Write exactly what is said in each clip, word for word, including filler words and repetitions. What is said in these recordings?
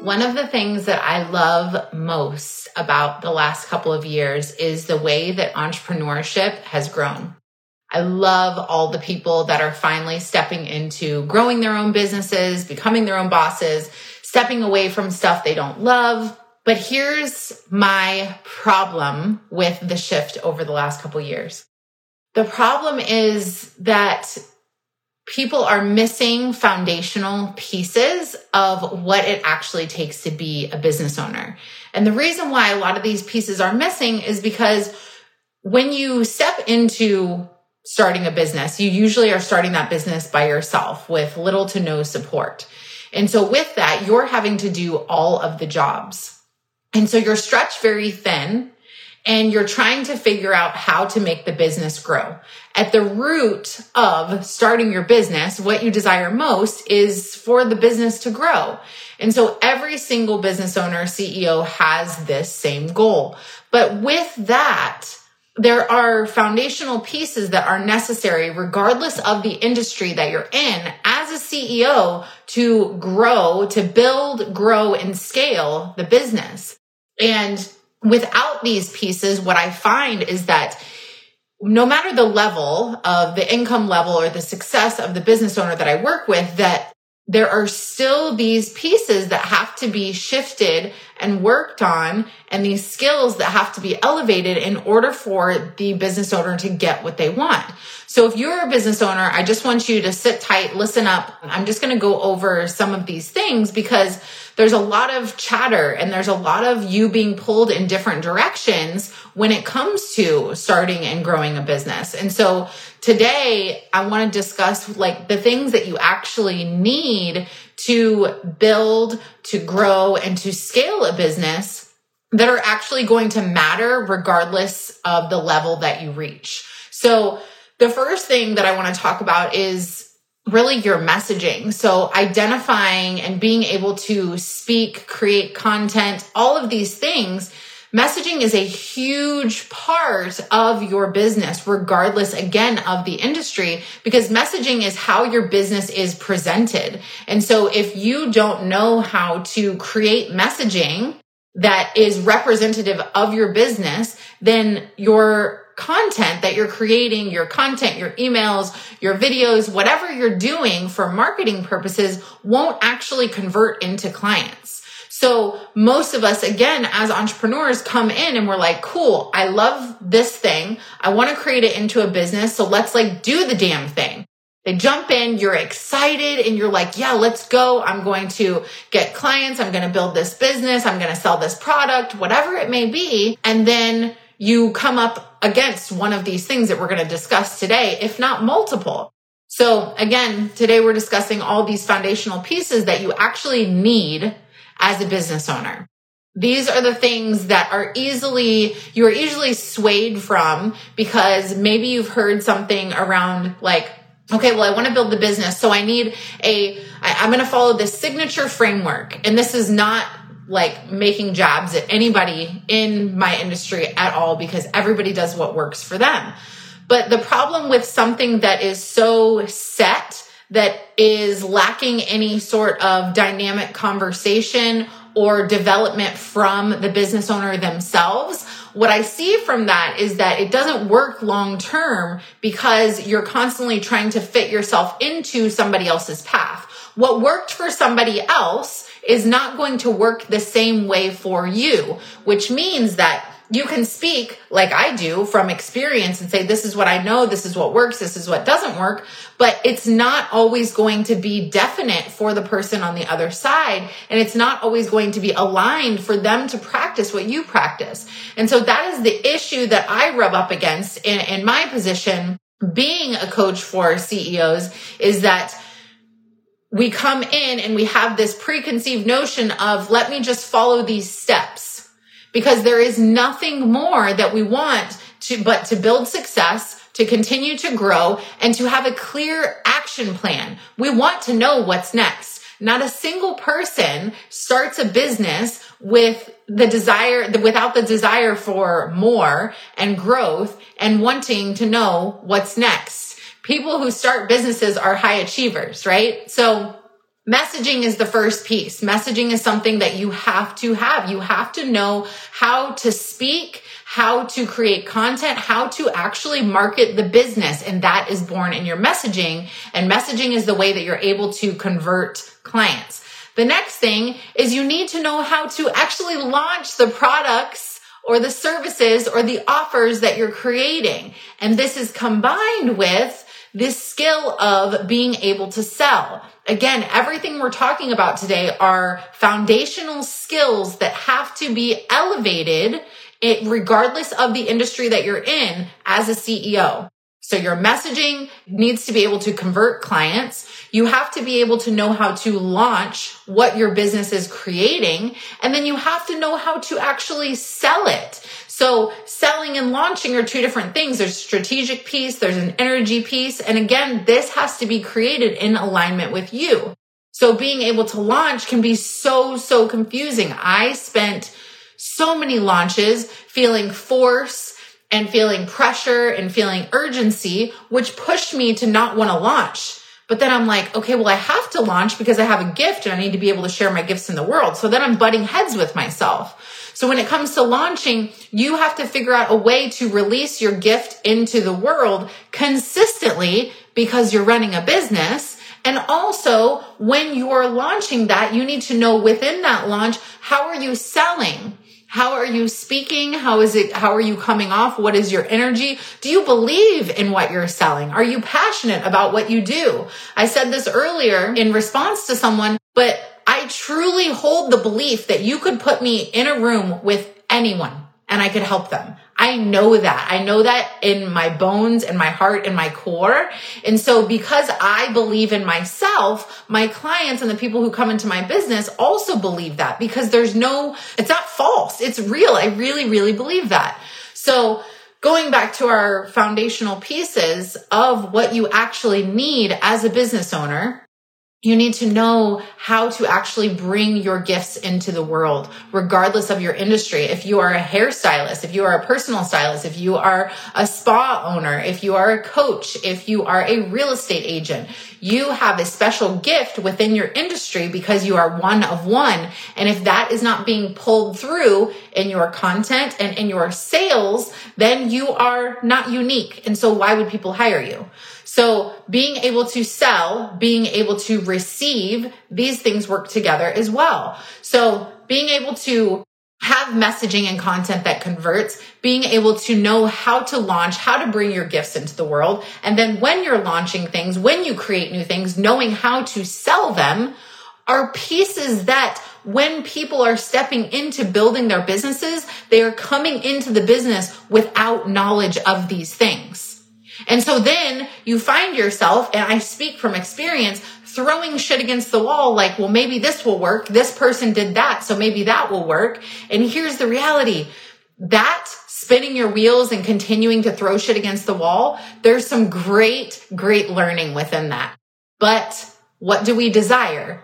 One of the things that I love most about the last couple of years is the way that entrepreneurship has grown. I love all the people that are finally stepping into growing their own businesses, becoming their own bosses, stepping away from stuff they don't love. But here's my problem with the shift over the last couple of years. The problem is that people are missing foundational pieces of what it actually takes to be a business owner. And the reason why a lot of these pieces are missing is because when you step into starting a business, you usually are starting that business by yourself with little to no support. And so with that, you're having to do all of the jobs. And so you're stretched very thin and you're trying to figure out how to make the business grow. At the root of starting your business, what you desire most is for the business to grow. And so every single business owner, C E O has this same goal. But with that, there are foundational pieces that are necessary, regardless of the industry that you're in, as a C E O to grow, to build, grow, and scale the business. And without these pieces, what I find is that no matter the level of the income level or the success of the business owner that I work with, that there are still these pieces that have to be shifted and worked on and these skills that have to be elevated in order for the business owner to get what they want. So if you're a business owner, I just want you to sit tight, listen up. I'm just going to go over some of these things because there's a lot of chatter and there's a lot of you being pulled in different directions when it comes to starting and growing a business. And so today I want to discuss like the things that you actually need to build, to grow, and to scale a business that are actually going to matter regardless of the level that you reach. So the first thing that I want to talk about is really your messaging. So identifying and being able to speak, create content, all of these things, messaging is a huge part of your business, regardless again of the industry, because messaging is how your business is presented. And so if you don't know how to create messaging that is representative of your business, then your content that you're creating, your content, your emails, your videos, whatever you're doing for marketing purposes won't actually convert into clients. So most of us, again, as entrepreneurs come in and we're like, cool, I love this thing. I want to create it into a business. So let's like do the damn thing. They jump in, you're excited and you're like, yeah, let's go. I'm going to get clients. I'm going to build this business. I'm going to sell this product, whatever it may be. And then you come up against one of these things that we're going to discuss today, if not multiple. So again, today we're discussing all these foundational pieces that you actually need as a business owner. These are the things that are easily, you are easily swayed from because maybe you've heard something around like, okay, well, I want to build the business. So I need a, I'm going to follow this signature framework. And this is not like making jabs at anybody in my industry at all because everybody does what works for them. But the problem with something that is so set that is lacking any sort of dynamic conversation or development from the business owner themselves, what I see from that is that it doesn't work long term because you're constantly trying to fit yourself into somebody else's path. What worked for somebody else is not going to work the same way for you, which means that you can speak like I do from experience and say, this is what I know, this is what works, this is what doesn't work, but it's not always going to be definite for the person on the other side. And it's not always going to be aligned for them to practice what you practice. And so that is the issue that I rub up against in, in my position, being a coach for C E Os, is that we come in and we have this preconceived notion of, let me just follow these steps. Because there is nothing more that we want to, but to build success, to continue to grow, and to have a clear action plan. We want to know what's next. Not a single person starts a business with the desire, without the desire for more and growth and wanting to know what's next. People who start businesses are high achievers, right? So messaging is the first piece. Messaging is something that you have to have. You have to know how to speak, how to create content, how to actually market the business. And that is born in your messaging. And messaging is the way that you're able to convert clients. The next thing is you need to know how to actually launch the products or the services or the offers that you're creating. And this is combined with this skill of being able to sell. Again, everything we're talking about today are foundational skills that have to be elevated regardless of the industry that you're in as a C E O. So your messaging needs to be able to convert clients. You have to be able to know how to launch what your business is creating. And then you have to know how to actually sell it. So selling and launching are two different things. There's a strategic piece, there's an energy piece. And again, this has to be created in alignment with you. So being able to launch can be so, so confusing. I spent so many launches feeling force and feeling pressure and feeling urgency, which pushed me to not want to launch. But then I'm like, okay, well, I have to launch because I have a gift and I need to be able to share my gifts in the world. So then I'm butting heads with myself. So when it comes to launching, you have to figure out a way to release your gift into the world consistently because you're running a business. And also when you're launching that, you need to know within that launch, how are you selling? How are you speaking? How is it? How are you coming off? What is your energy? Do you believe in what you're selling? Are you passionate about what you do? I said this earlier in response to someone, but I truly hold the belief that you could put me in a room with anyone and I could help them. I know that. I know that in my bones and my heart and my core. And so because I believe in myself, my clients and the people who come into my business also believe that, because there's no, it's not false. It's real. I really, really believe that. So going back to our foundational pieces of what you actually need as a business owner, you need to know how to actually bring your gifts into the world, regardless of your industry. If you are a hairstylist, if you are a personal stylist, if you are a spa owner, if you are a coach, if you are a real estate agent, you have a special gift within your industry because you are one of one. And if that is not being pulled through in your content and in your sales, then you are not unique. And so why would people hire you? So being able to sell, being able to receive, these things work together as well. So being able to have messaging and content that converts, being able to know how to launch, how to bring your gifts into the world. And then when you're launching things, when you create new things, knowing how to sell them are pieces that when people are stepping into building their businesses, they are coming into the business without knowledge of these things. And so then you find yourself, and I speak from experience, throwing shit against the wall like, well, maybe this will work. This person did that, so maybe that will work. And here's the reality. That spinning your wheels and continuing to throw shit against the wall, there's some great, great learning within that. But what do we desire?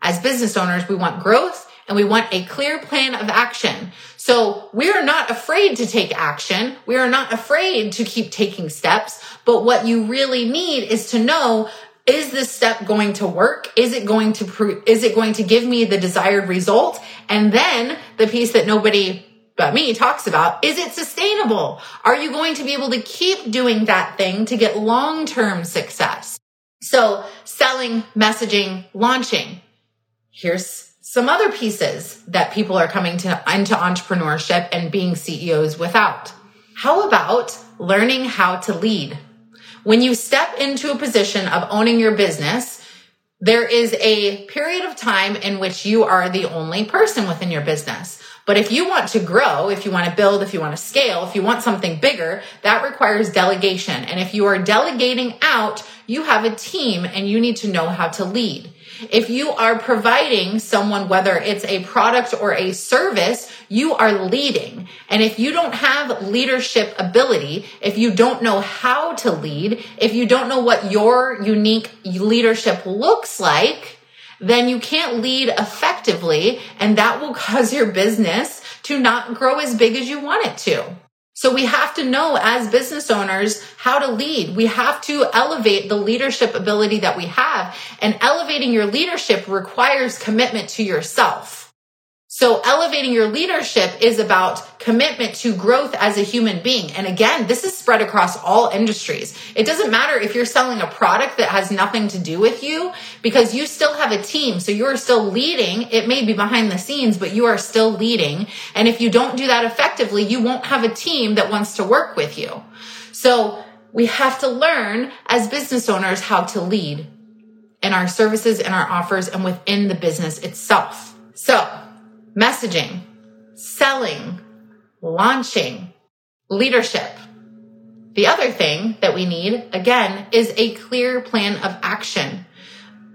As business owners, we want growth. And we want a clear plan of action. So we are not afraid to take action. We are not afraid to keep taking steps. But what you really need is to know, is this step going to work? Is it going to pro- is it going to give me the desired result? And then the piece that nobody but me talks about, is it sustainable? Are you going to be able to keep doing that thing to get long-term success? So selling, messaging, launching. Here's some other pieces that people are coming to into entrepreneurship and being C E Os without. How about learning how to lead? When you step into a position of owning your business, there is a period of time in which you are the only person within your business. But if you want to grow, if you want to build, if you want to scale, if you want something bigger, that requires delegation. And if you are delegating out, you have a team and you need to know how to lead. If you are providing someone, whether it's a product or a service, you are leading. And if you don't have leadership ability, if you don't know how to lead, if you don't know what your unique leadership looks like, then you can't lead effectively, and that will cause your business to not grow as big as you want it to. So we have to know as business owners how to lead. We have to elevate the leadership ability that we have, and elevating your leadership requires commitment to yourself. So elevating your leadership is about commitment to growth as a human being. And again, this is spread across all industries. It doesn't matter if you're selling a product that has nothing to do with you, because you still have a team. So you're still leading. It may be behind the scenes, but you are still leading. And if you don't do that effectively, you won't have a team that wants to work with you. So we have to learn as business owners how to lead in our services, in our offers, and within the business itself. So messaging, selling, launching, leadership. The other thing that we need, again, is a clear plan of action.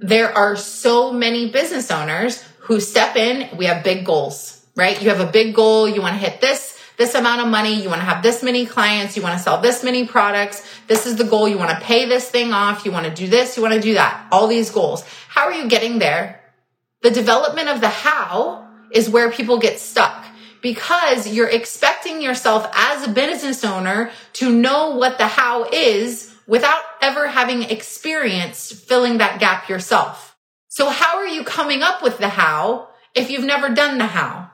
There are so many business owners who step in. We have big goals, right? You have a big goal. You want to hit this, this amount of money. You want to have this many clients. You want to sell this many products. This is the goal. You want to pay this thing off. You want to do this. You want to do that. All these goals. How are you getting there? The development of the how is where people get stuck, because you're expecting yourself as a business owner to know what the how is without ever having experienced filling that gap yourself. So how are you coming up with the how if you've never done the how?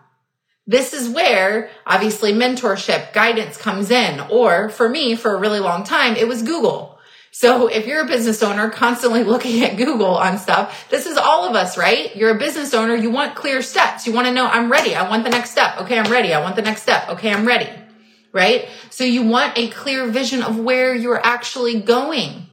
This is where obviously mentorship, guidance comes in, or for me, for a really long time, it was Google. So if you're a business owner constantly looking at Google on stuff, this is all of us, right? You're a business owner. You want clear steps. You want to know, I'm ready. I want the next step. Okay, I'm ready. I want the next step. Okay, I'm ready, right? So you want a clear vision of where you're actually going,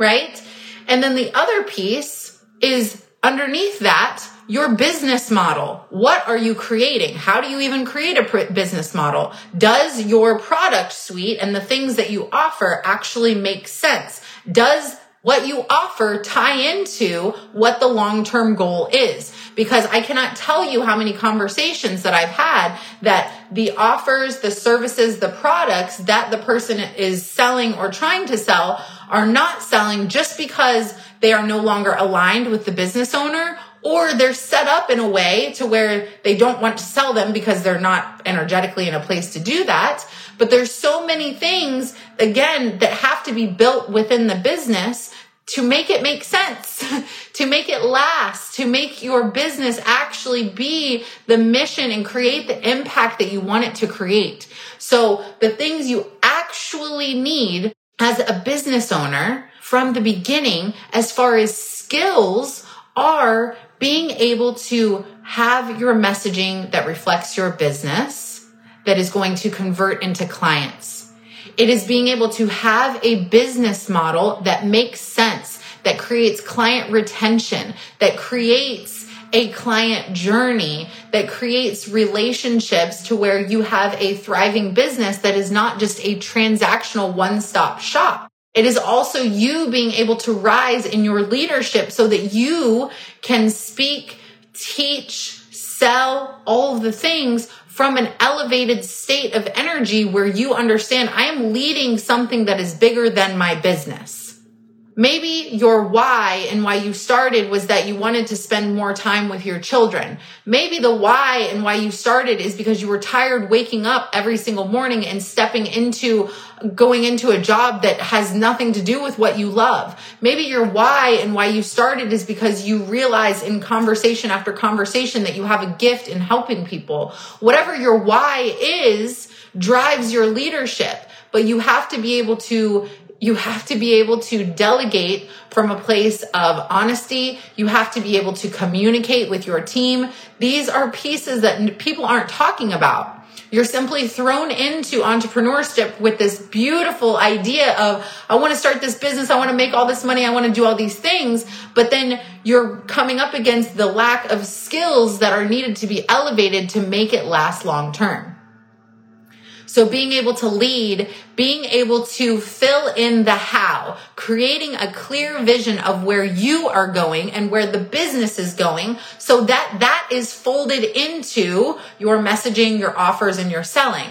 right? And then the other piece is underneath that, your business model. What are you creating? How do you even create a business model? Does your product suite and the things that you offer actually make sense? Does what you offer tie into what the long-term goal is? Because I cannot tell you how many conversations that I've had that the offers, the services, the products that the person is selling or trying to sell are not selling just because they are no longer aligned with the business owner, or they're set up in a way to where they don't want to sell them because they're not energetically in a place to do that. But there's so many things, again, that have to be built within the business to make it make sense, to make it last, to make your business actually be the mission and create the impact that you want it to create. So the things you actually need as a business owner from the beginning, as far as skills, are being able to have your messaging that reflects your business, that is going to convert into clients. It is being able to have a business model that makes sense, that creates client retention, that creates a client journey, that creates relationships to where you have a thriving business that is not just a transactional one-stop shop. It is also you being able to rise in your leadership so that you can speak, teach, sell, all of the things from an elevated state of energy where you understand I am leading something that is bigger than my business. Maybe your why and why you started was that you wanted to spend more time with your children. Maybe the why and why you started is because you were tired waking up every single morning and stepping into going into a job that has nothing to do with what you love. Maybe your why and why you started is because you realize in conversation after conversation that you have a gift in helping people. Whatever your why is drives your leadership, but you have to be able to You have to be able to delegate from a place of honesty. You have to be able to communicate with your team. These are pieces that people aren't talking about. You're simply thrown into entrepreneurship with this beautiful idea of, I want to start this business. I want to make all this money. I want to do all these things. But then you're coming up against the lack of skills that are needed to be elevated to make it last long term. So being able to lead, being able to fill in the how, creating a clear vision of where you are going and where the business is going so that that is folded into your messaging, your offers, and your selling.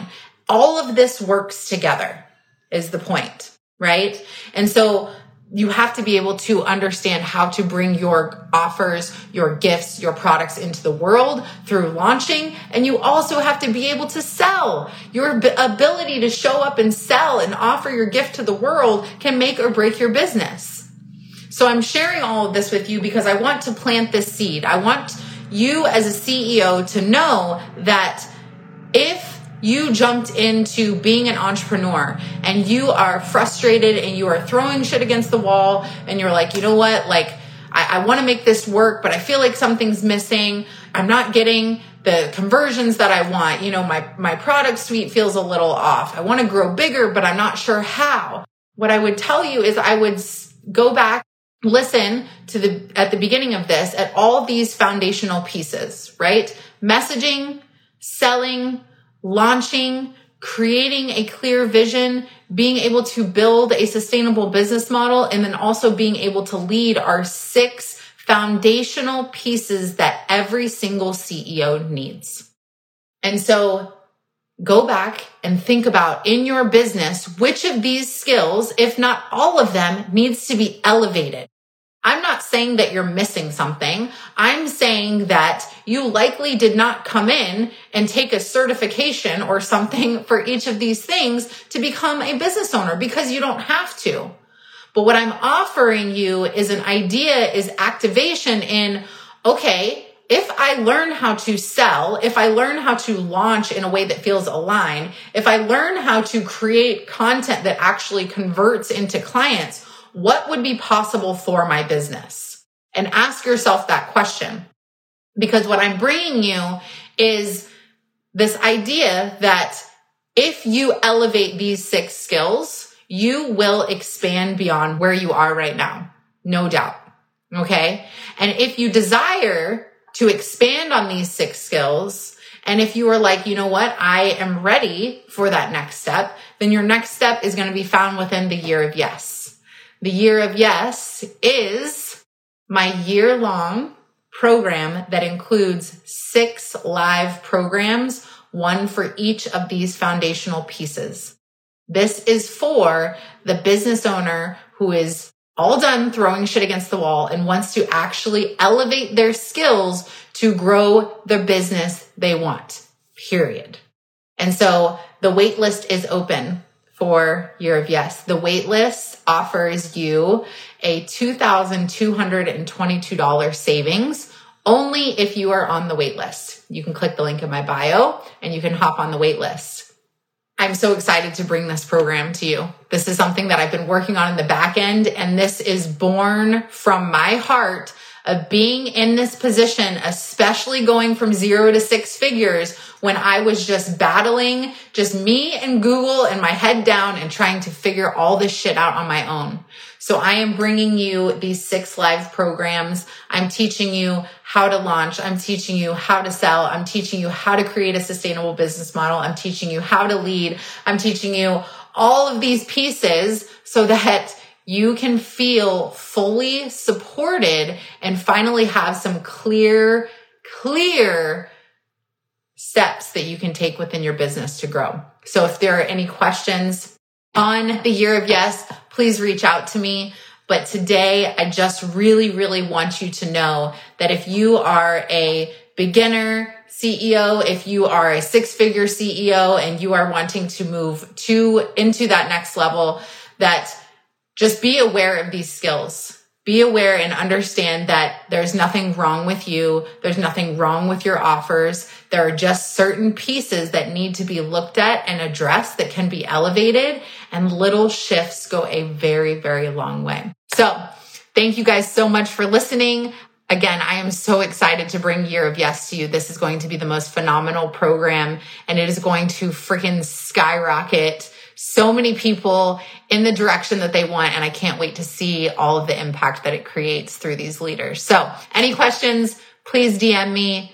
All of this works together is the point, right? And so you have to be able to understand how to bring your offers, your gifts, your products into the world through launching. And you also have to be able to sell. Your ability to show up and sell and offer your gift to the world can make or break your business. So I'm sharing all of this with you because I want to plant this seed. I want you as a C E O to know that if you jumped into being an entrepreneur and you are frustrated and you are throwing shit against the wall and you're like, you know what? Like, I, I want to make this work, but I feel like something's missing. I'm not getting the conversions that I want. You know, my, my product suite feels a little off. I want to grow bigger, but I'm not sure how. What I would tell you is I would go back, listen to the, at the beginning of this, at all these foundational pieces, right? Messaging, selling, launching, creating a clear vision, being able to build a sustainable business model, and then also being able to lead are six foundational pieces that every single C E O needs. And so go back and think about in your business, which of these skills, if not all of them, needs to be elevated. I'm not saying that you're missing something. I'm saying that you likely did not come in and take a certification or something for each of these things to become a business owner because you don't have to. But what I'm offering you is an idea, is activation in, okay, if I learn how to sell, if I learn how to launch in a way that feels aligned, if I learn how to create content that actually converts into clients, what would be possible for my business? And ask yourself that question. Because what I'm bringing you is this idea that if you elevate these six skills, you will expand beyond where you are right now. No doubt. Okay? And if you desire to expand on these six skills, and if you are like, you know what, I am ready for that next step, then your next step is going to be found within the Year of Yes. The Year of Yes is my year-long program that includes six live programs, one for each of these foundational pieces. This is for the business owner who is all done throwing shit against the wall and wants to actually elevate their skills to grow the business they want, period. And so the wait list is open for Year of Yes. The waitlist offers you a two thousand two hundred twenty-two dollars savings only if you are on the waitlist. You can click the link in my bio and you can hop on the waitlist. I'm so excited to bring this program to you. This is something that I've been working on in the back end, and this is born from my heart of being in this position, especially going from zero to six figures when I was just battling, just me and Google and my head down and trying to figure all this shit out on my own. So I am bringing you these six live programs. I'm teaching you how to launch. I'm teaching you how to sell. I'm teaching you how to create a sustainable business model. I'm teaching you how to lead. I'm teaching you all of these pieces so that you can feel fully supported and finally have some clear, clear steps that you can take within your business to grow. So if there are any questions on the Year of Yes, please reach out to me. But today, I just really, really want you to know that if you are a beginner C E O, if you are a six-figure C E O and you are wanting to move to into that next level, that just be aware of these skills. Be aware and understand that there's nothing wrong with you. There's nothing wrong with your offers. There are just certain pieces that need to be looked at and addressed that can be elevated, and little shifts go a very, very long way. So thank you guys so much for listening. Again, I am so excited to bring Year of Yes to you. This is going to be the most phenomenal program, and it is going to freaking skyrocket so many people in the direction that they want. And I can't wait to see all of the impact that it creates through these leaders. So any questions, please D M me.